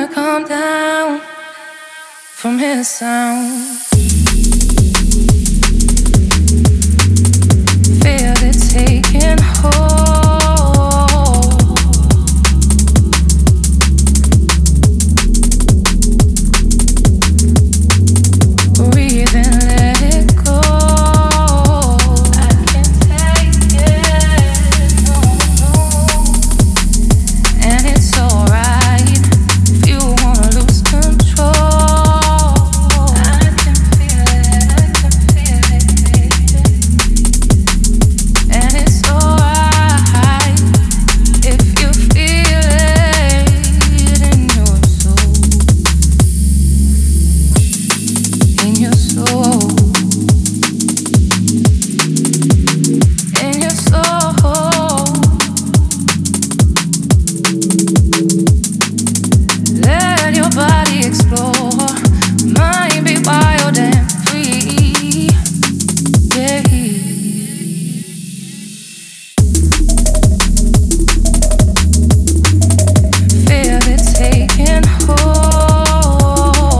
wanna come down from his sound. Feel it taking hold. Breathe and let it go. I can't take it, no, no. And it's alright if you wanna lose control. I can feel it, baby. And it's alright if you feel it in your soul. In your soul, in your soul, let your body explore, mind be wild and free, yeah. Feel it taking hold. Breathe and let it go. I can't take it. Feel it taking hold. I can feel it.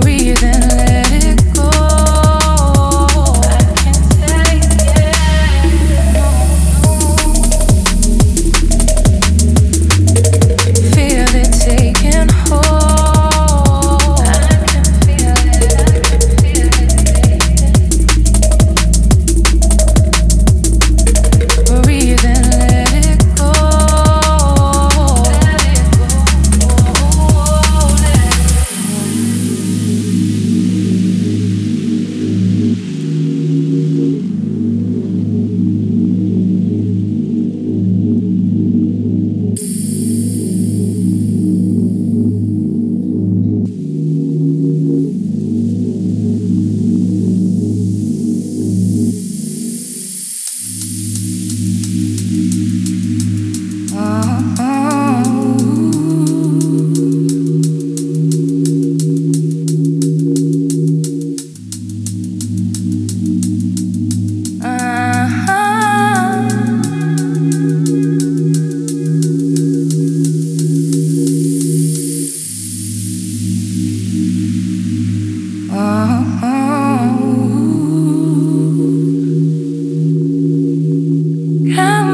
I can feel it. Breathe and let it go. Let it go. Let it go. Got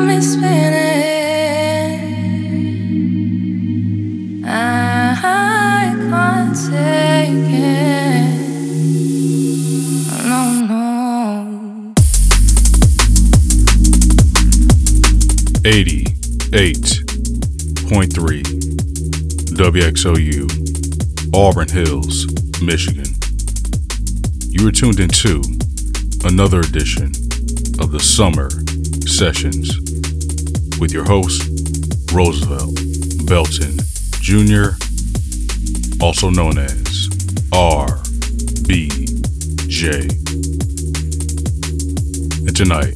me spinning. I can't take it. No. 88.3 WXOU, Auburn Hills, Michigan. You are tuned into another edition of the Summer Sessions with your host, Roosevelt Belton Jr., also known as RBJ. And tonight,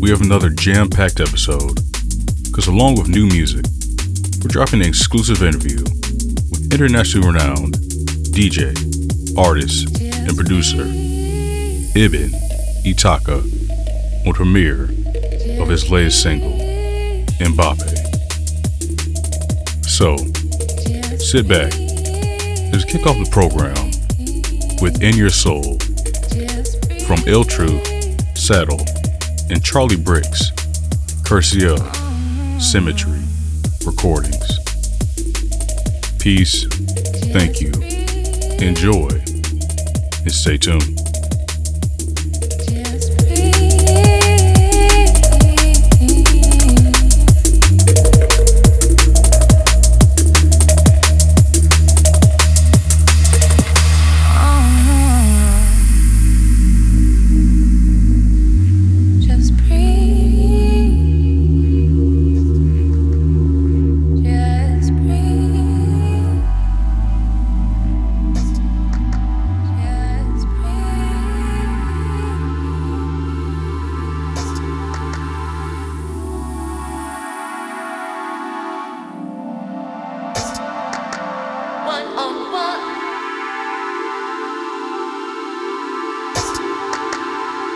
we have another jam-packed episode, because along with new music, we're dropping an exclusive interview with internationally renowned DJ, artist, and producer Ibn Itaka on premiere of his latest single, Mbappe. So, sit back, let's kick off the program with In Your Soul from Il-Truth, Saddle, and Charlie Bricks, Kerseia Symmetry Recordings. Peace, thank you, enjoy, and stay tuned. Just breathe. Just breathe. Just breathe.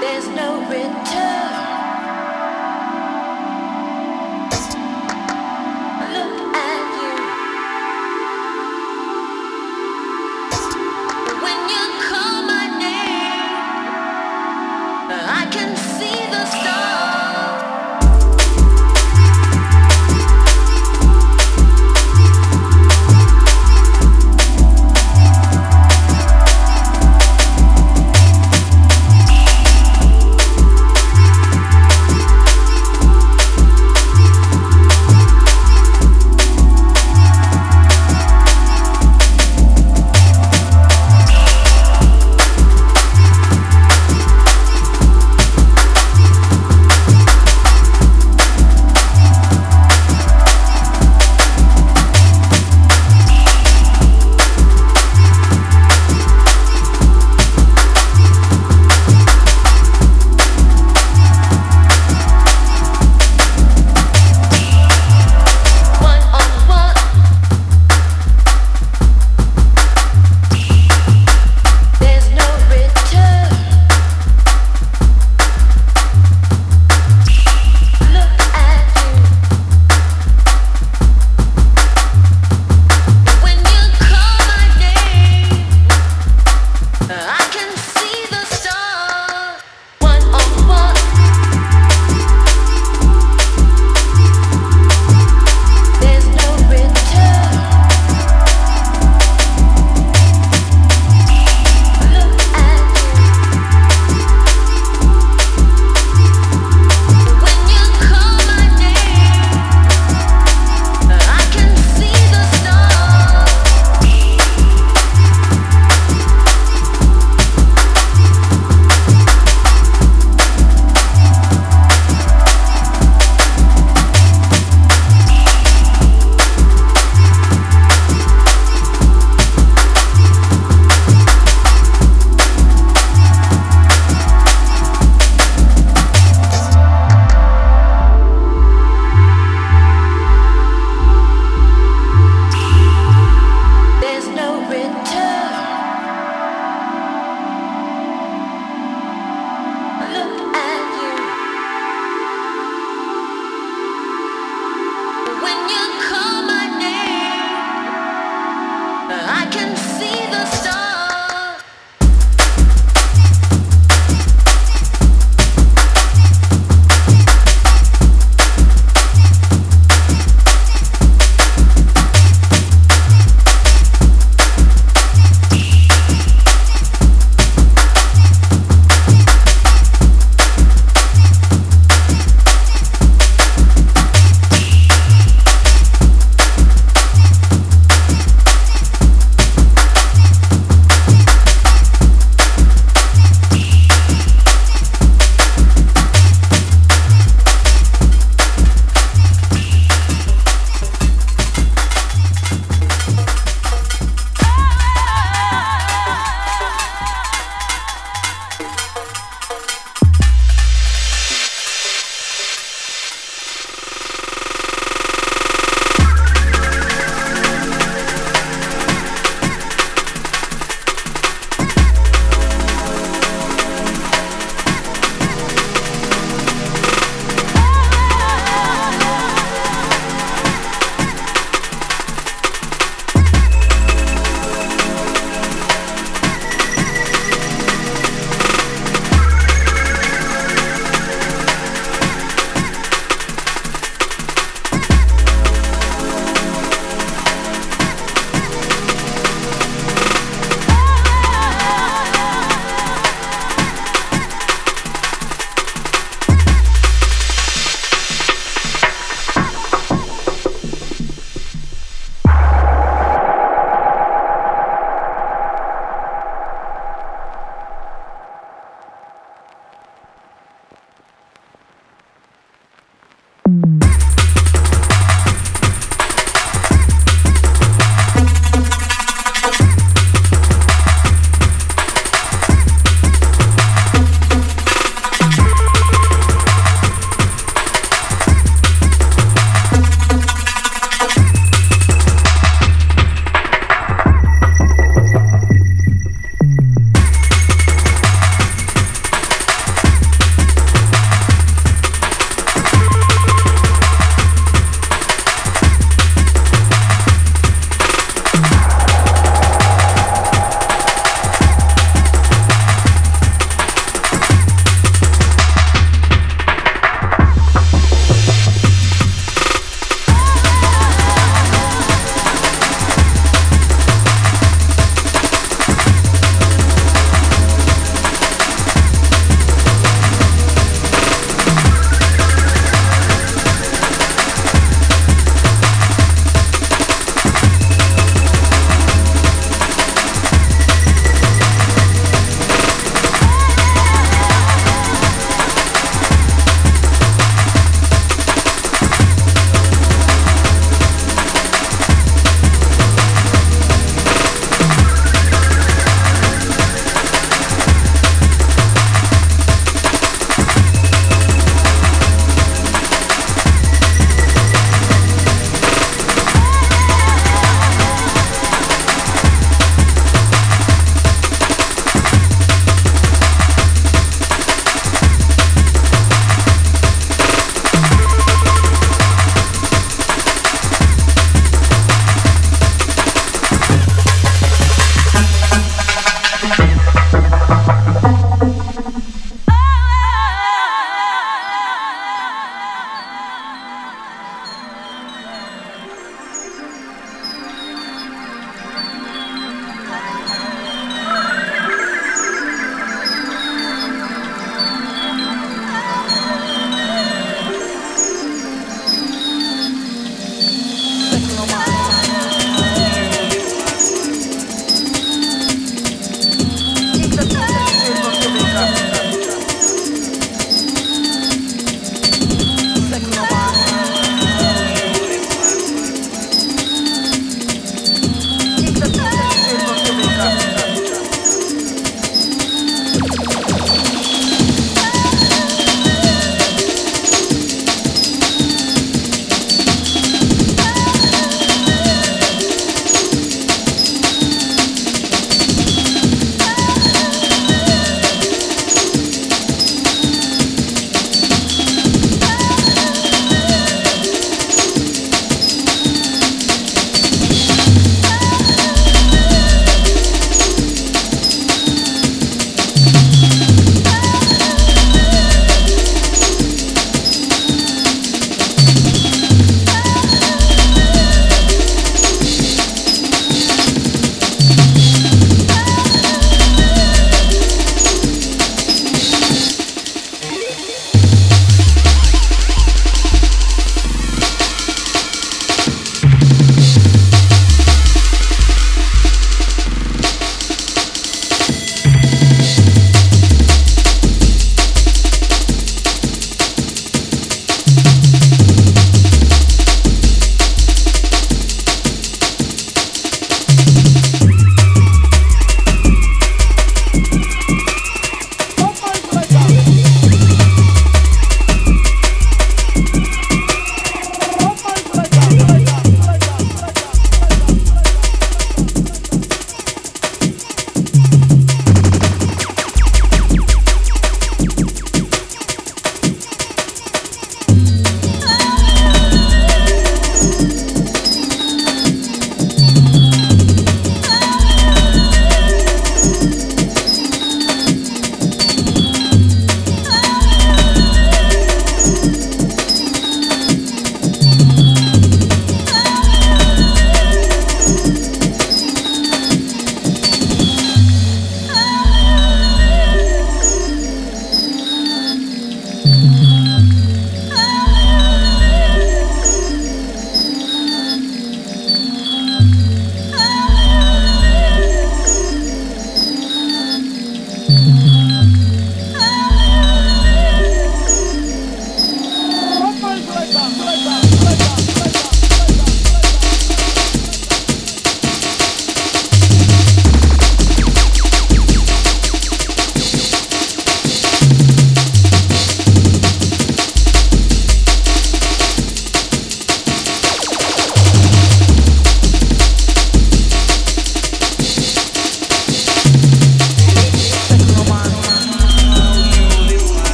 There's no return.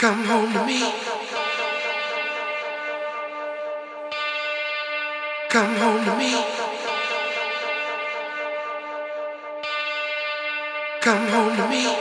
Come home to me. Come home to me. Come home to me.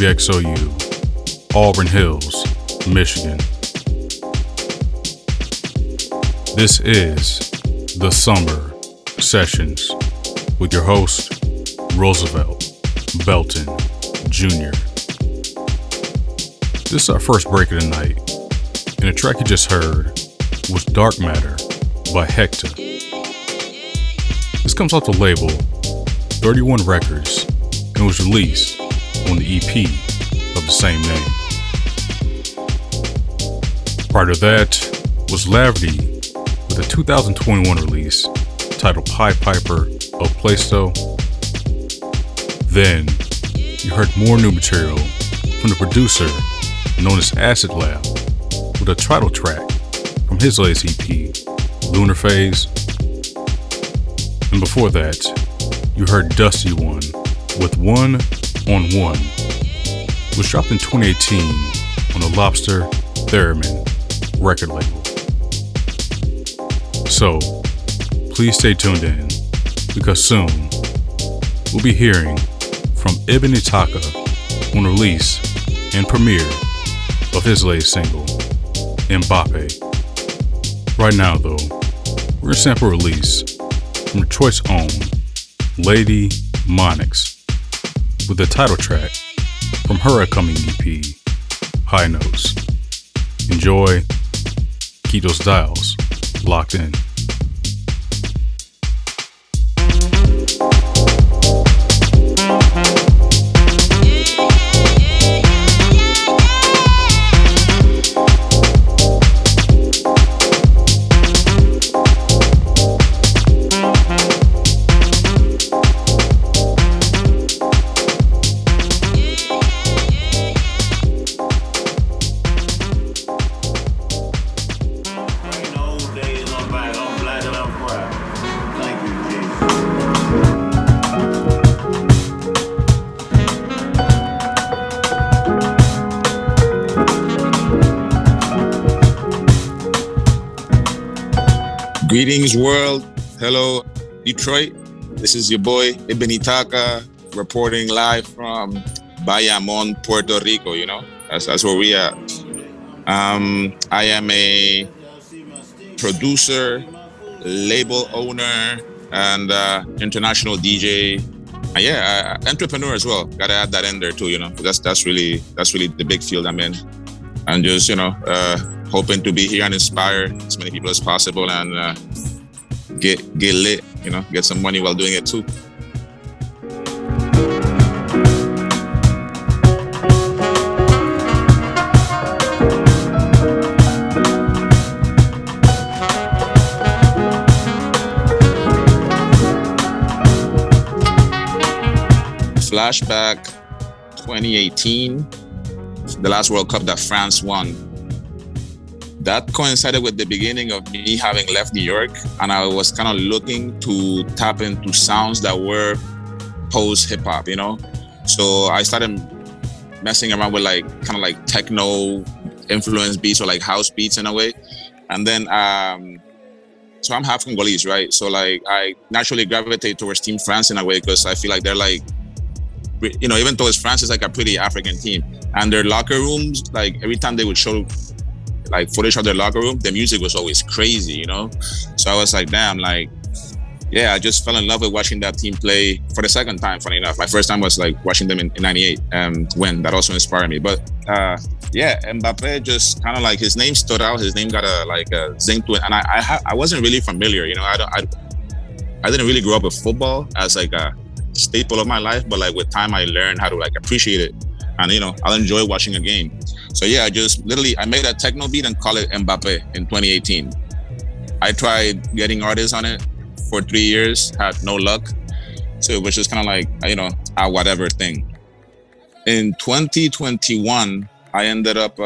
WXOU, Auburn Hills, Michigan. This is The Summer Sessions with your host, Roosevelt Belton Jr. This is our first break of the night, and the track you just heard was Dark Matter by Hector. This comes off the label 31 Records and was released on the EP of the same name. Prior to that was Laverty with a 2021 release titled Pie Piper of Playsto. Then you heard more new material from the producer known as Acid Lab with a title track from his latest EP, Lunar Phase. And before that, you heard Dusty One with One on One, was dropped in 2018 on the Lobster Theremin record label. So, please stay tuned in, because soon we'll be hearing from Ibn Itaka on the release and premiere of his latest single, Mbappe. Right now, though, we're going to sample a release from Choice Own Lady Monix, with the title track from her upcoming EP, High Notes. Enjoy. Keto Styles, Locked In. Greetings, world. Hello, Detroit. This is your boy, Ibn Itaka, reporting live from Bayamón, Puerto Rico, you know? That's where we are. I am a producer, label owner, and international DJ. And yeah, entrepreneur as well. Gotta add that in there too, you know? That's really the big field I'm in. And just, you know, hoping to be here and inspire as many people as possible and get lit you know, get some money while doing it too. Flashback 2018, the last World Cup that France won. That coincided with the beginning of me having left New York, and I was kind of looking to tap into sounds that were post-hip hop, you know? So I started messing around with like kind of like techno influenced beats or like house beats in a way. And then, so I'm half Congolese, right? So like I naturally gravitate towards Team France in a way because I feel like they're like, you know, even though it's France, it's like a pretty African team. And their locker rooms, like every time they would show like footage of their locker room, the music was always crazy, you know? So I was like, damn, like, yeah, I just fell in love with watching that team play for the second time, funny enough. My first time was like watching them in 98 when that also inspired me. But yeah, Mbappé just kind of like, his name stood out, his name got a like a zing to it. And I wasn't really familiar, you know, I didn't really grow up with football as like a staple of my life, but like with time I learned how to like appreciate it, and you know, I'll enjoy watching a game. So yeah, I just literally, I made a techno beat and call it Mbappé in 2018. I tried getting artists on it for 3 years, had no luck. So it was just kind of like, you know, a whatever thing. In 2021, I ended up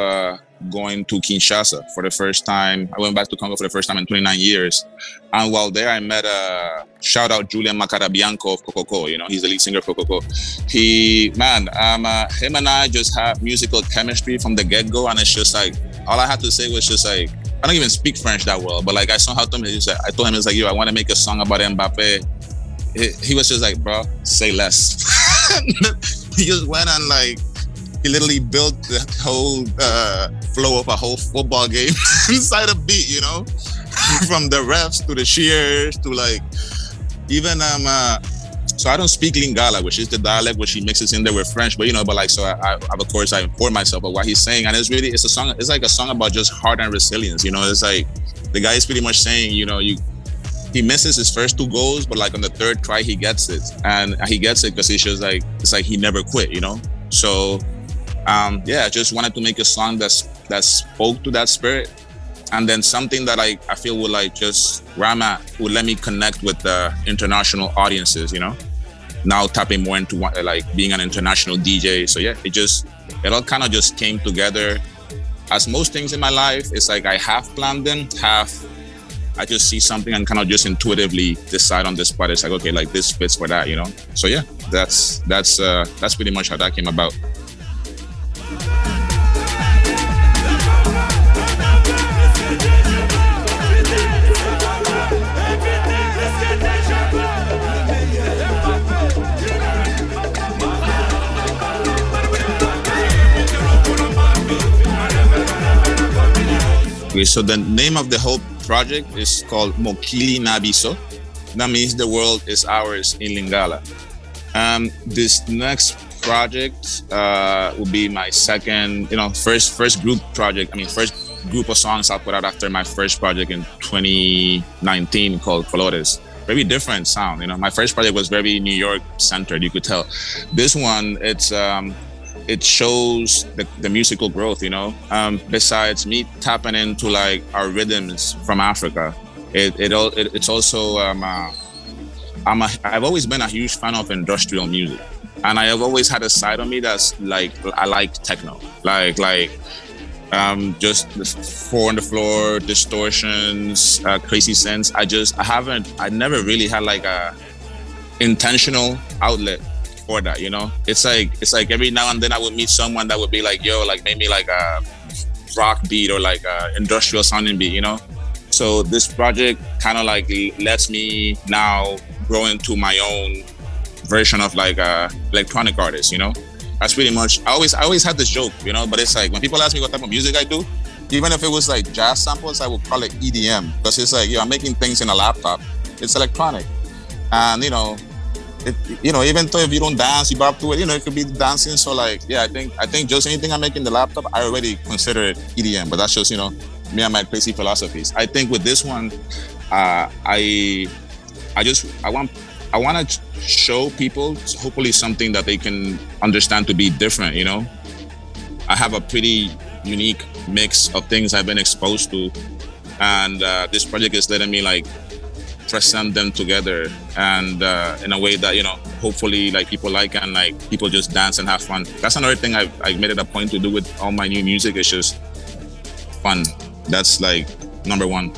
going to Kinshasa for the first time. I went back to Congo for the first time in 29 years. And while there, I met shout out Julian Macarabianco of Coco, you know, he's the lead singer of Coco. He, man, him and I just have musical chemistry from the get-go. And it's just like, all I had to say was just like, I don't even speak French that well, but like I somehow told him, I told him, it's like, yo, I want to make a song about Mbappé. He was just like, bro, say less. He just went and like, he literally built the whole flow of a whole football game inside a beat, you know? From the refs to the shears to like, even, so I don't speak Lingala, which is the dialect which he mixes in there with French, but you know, but like, so I of course I inform myself of what he's saying. And it's really, it's a song, it's like a song about just heart and resilience, you know? It's like, the guy is pretty much saying, you know, he misses his first two goals, but like on the third try, he gets it. And he gets it because he's just like, it's like he never quit, you know? So, yeah, I just wanted to make a song that spoke to that spirit, and then something that I feel would like just Rama would let me connect with the international audiences, you know, now tapping more into like being an international DJ. So yeah, it all kind of just came together. As most things in my life, it's like I half planned them, half I just see something and kind of just intuitively decide on this part. It's like, okay, like this fits for that, you know. So yeah, that's pretty much how that came about. So the name of the whole project is called Mokili Nabiso. That means the world is ours in Lingala. This next project will be my second, you know, first group project. I mean, first group of songs I'll put out after my first project in 2019 called Colores. Very different sound, you know. My first project was very New York centered, you could tell. This one, it's it shows the musical growth, you know. Besides me tapping into like our rhythms from Africa, it's also I've always been a huge fan of industrial music, and I have always had a side of me that's like I like techno, just four on the floor distortions, crazy synths. I never really had like a intentional outlet for that, you know. It's like every now and then I would meet someone that would be like, yo, like maybe like a rock beat or like a industrial sounding beat, you know. So this project kind of like lets me now grow into my own version of like a electronic artist, you know. That's pretty much, I always had this joke, you know, but it's like when people ask me what type of music I do, even if it was like jazz samples, I would call it EDM, because it's like, you know, I'm making things in a laptop, it's electronic. And you know, even though if you don't dance, you bob to it, you know, it could be dancing. So like, yeah, I think just anything I make in the laptop, I already consider it EDM, but that's just, you know, me and my crazy philosophies. I think with this one, I I want to show people hopefully something that they can understand to be different, you know. I have a pretty unique mix of things I've been exposed to, and this project is letting me like present them together, and in a way that, you know, hopefully like people like, and like people just dance and have fun. That's another thing I've made it a point to do with all my new music. It's just fun. That's like number one.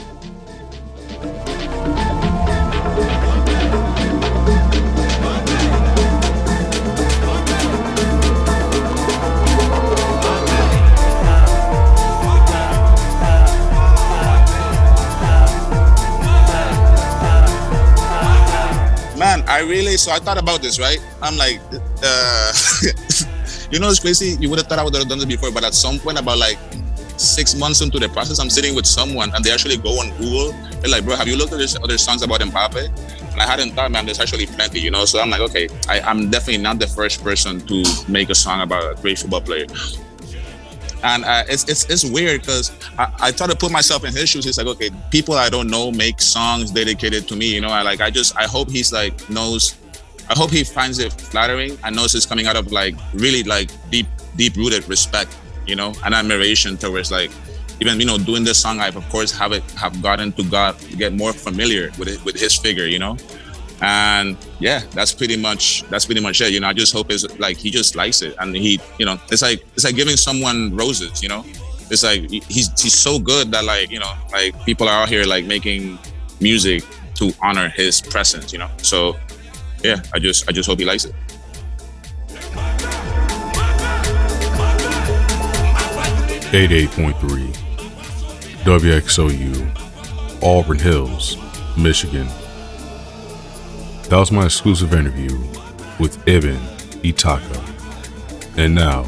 So I thought about this, right? I'm like, you know, it's crazy. You would have thought I would have done this before, but at some point, about like 6 months into the process, I'm sitting with someone and they actually go on Google. They're like, bro, have you looked at these other songs about Mbappe? And I hadn't thought, man, there's actually plenty, you know? So I'm like, okay, I'm definitely not the first person to make a song about a great football player. And it's weird because I try to put myself in his shoes. It's like, okay, people I don't know make songs dedicated to me, you know. I hope he's like knows. I hope he finds it flattering and knows it's coming out of like really like deep-rooted respect, you know, and admiration towards like, even, you know, doing this song. I've of course have gotten to get more familiar with it, with his figure, you know. And yeah, that's pretty much it, you know. I just hope it's like he just likes it, and he, you know, it's like giving someone roses, you know. It's like he's so good that, like, you know, like people are out here like making music to honor his presence, you know. So yeah, I just hope he likes it. Day 8.3 WXOU Auburn Hills, Michigan. That was my exclusive interview with Ibn Itaka. And now,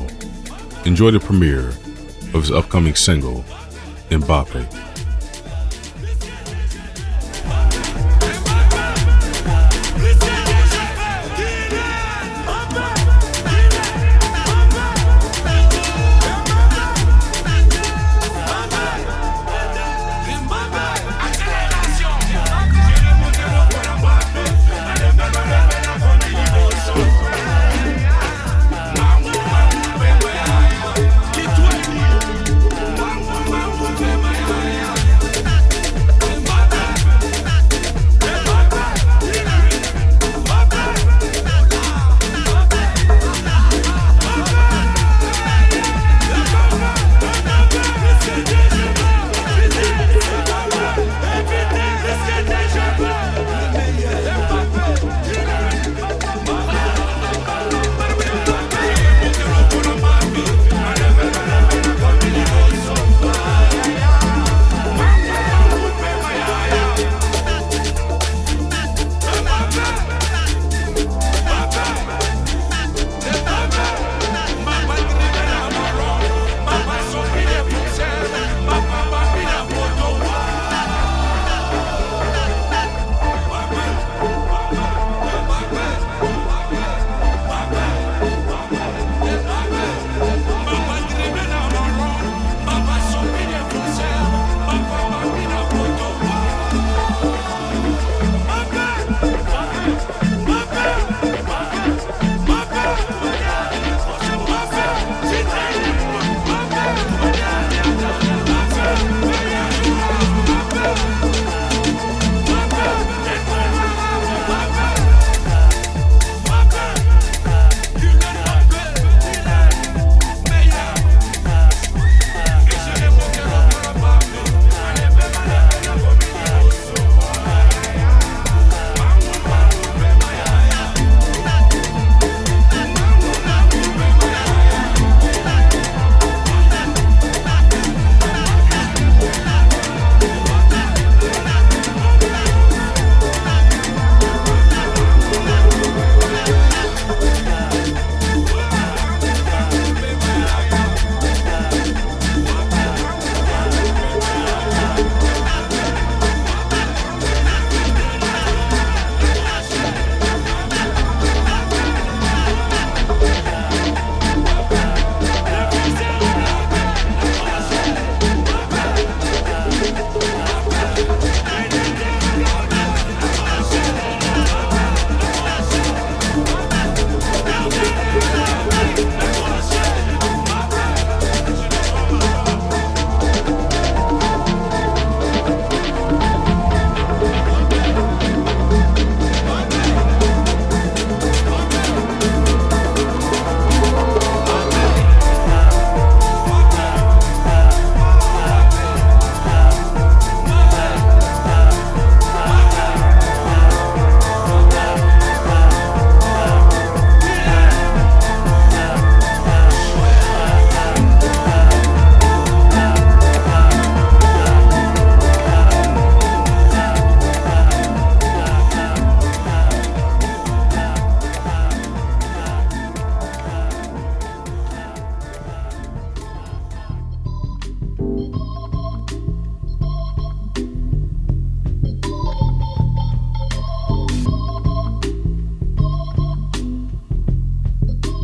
enjoy the premiere of his upcoming single, Mbappe.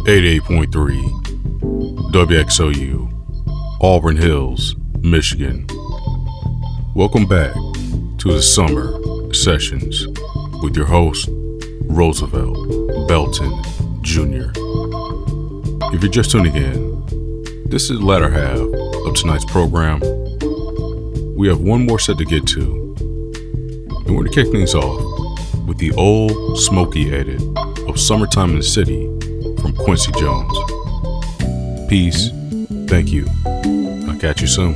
88.3 WXOU, Auburn Hills, Michigan. Welcome back to the Summer Sessions with your host, Roosevelt Belton Jr. If you're just tuning in, this is the latter half of tonight's program. We have one more set to get to, and we're going to kick things off with the old smoky edit of Summertime in the City from Quincy Jones. Peace. Thank you. I'll catch you soon.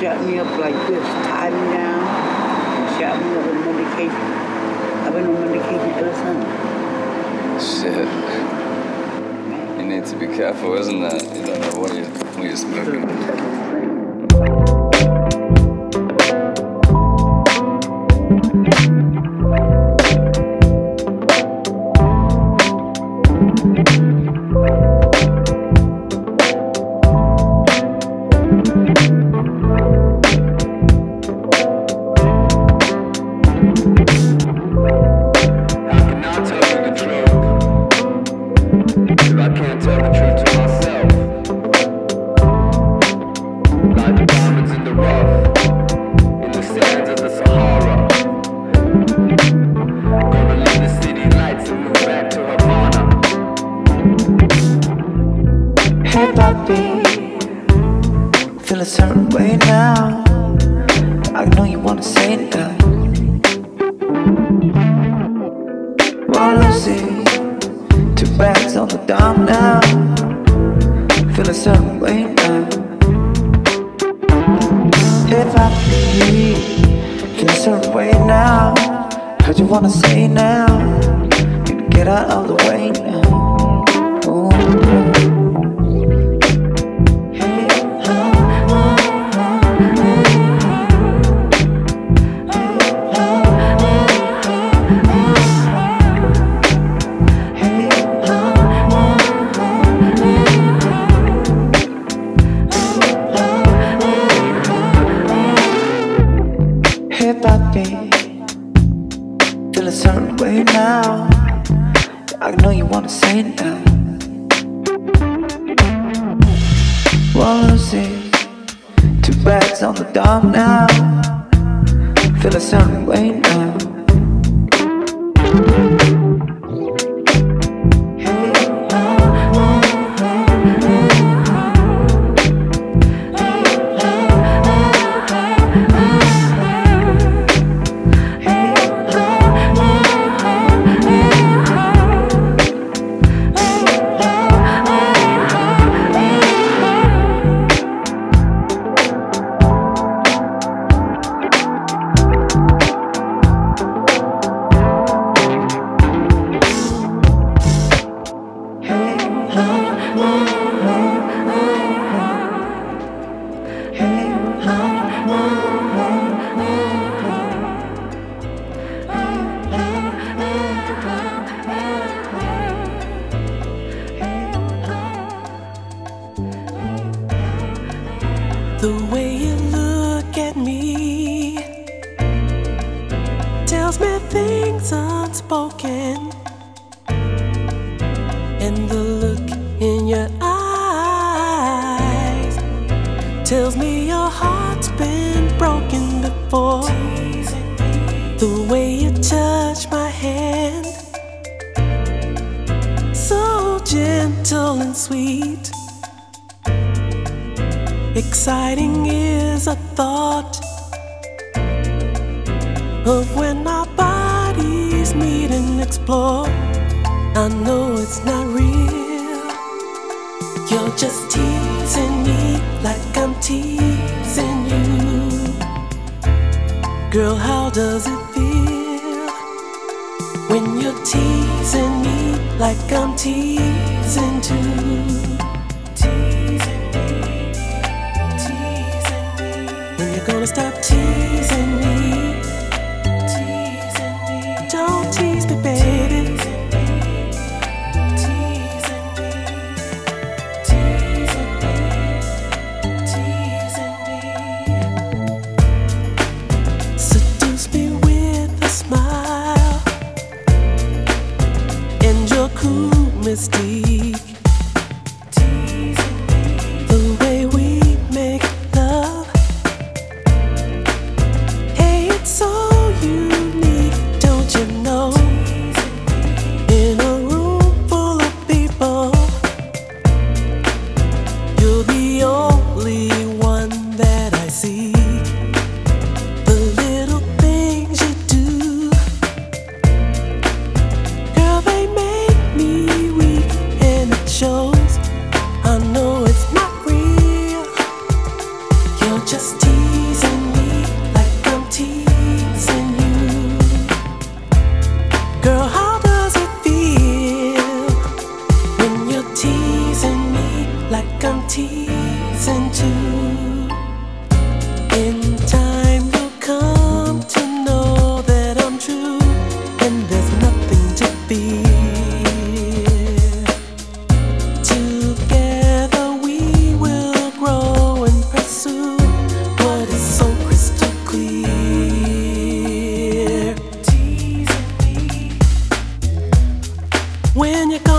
shut me up like this, tied me down, and shut me up with medication. I've been on medication ever since. Shit. You need to be careful, isn't that? You don't know what you're smoking.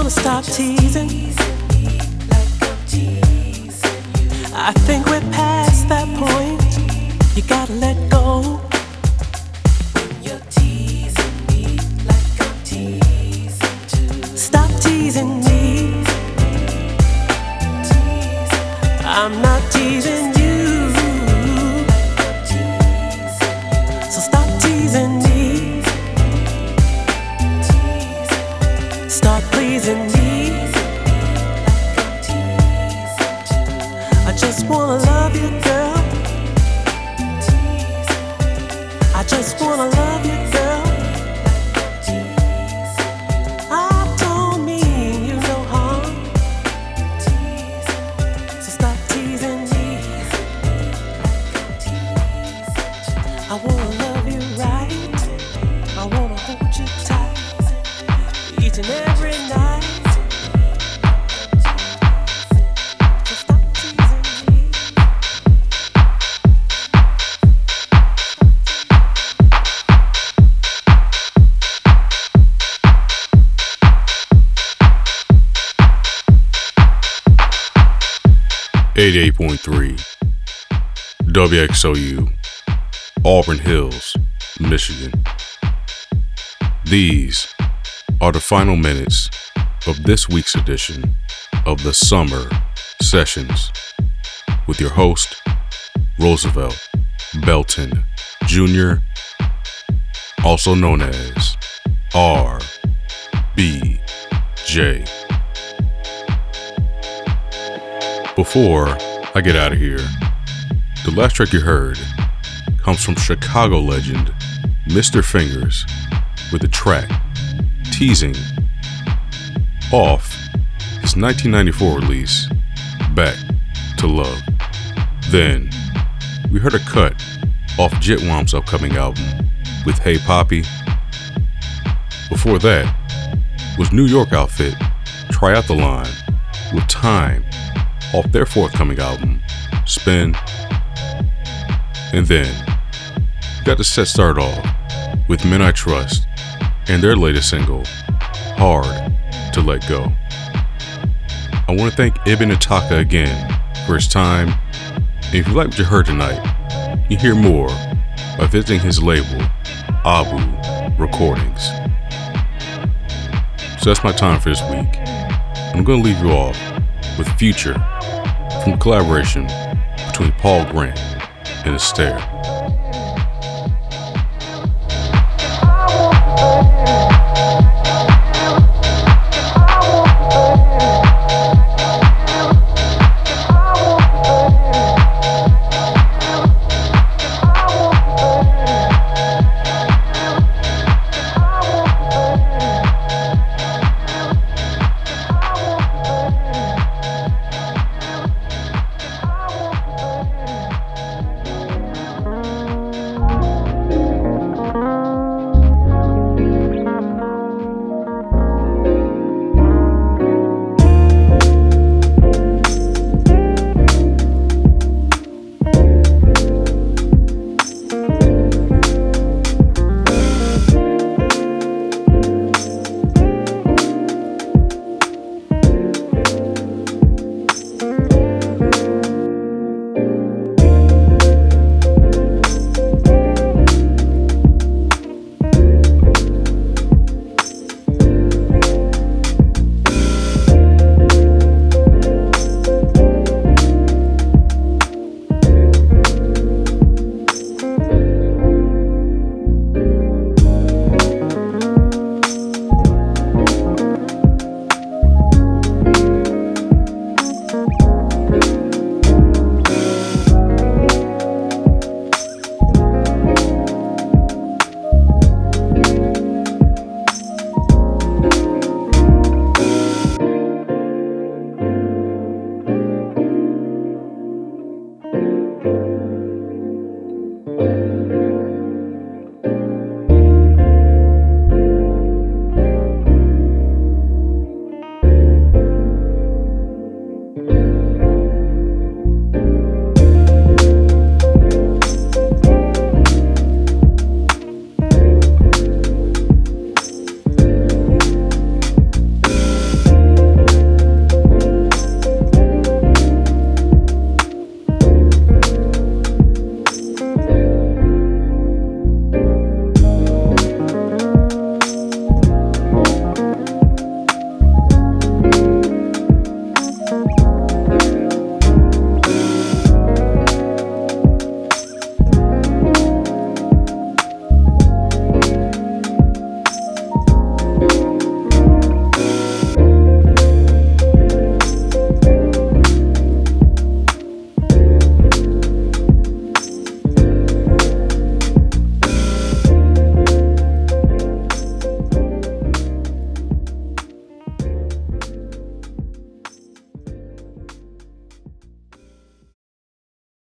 gonna stop teasing. I think we're past that point. You gotta let go. You're teasing me like I'm teasing too. Stop teasing me. I'm not teasing you. So stop teasing me. Start pleasing me. I just wanna love you, girl. I just wanna love you, girl. I don't mean you no harm. So stop teasing me. I wanna love you right. I wanna hold you tight each and every night. So stop teasing me. .3 WXOU, Auburn Hills, Michigan. These are the final minutes of this week's edition of the Summer Sessions with your host, Roosevelt Belton Jr., also known as RBJ. Before I get out of here, the last track you heard comes from Chicago legend Mr. Fingers with the track Teasing off his 1994 release Back to Love. Then we heard a cut off Jitwomp's upcoming album with Hey Poppy. Before that was New York outfit Triathlon with Time off their forthcoming album Spin. And then got the set started off with Men I Trust and their latest single Hard to Let Go. I want to thank Ibn Itaka again for his time, and if you like what you heard tonight, you hear more by visiting his label Abu Recordings. So that's my time for this week. I'm going to leave you off with Future from collaboration between Paul Grant and Hector.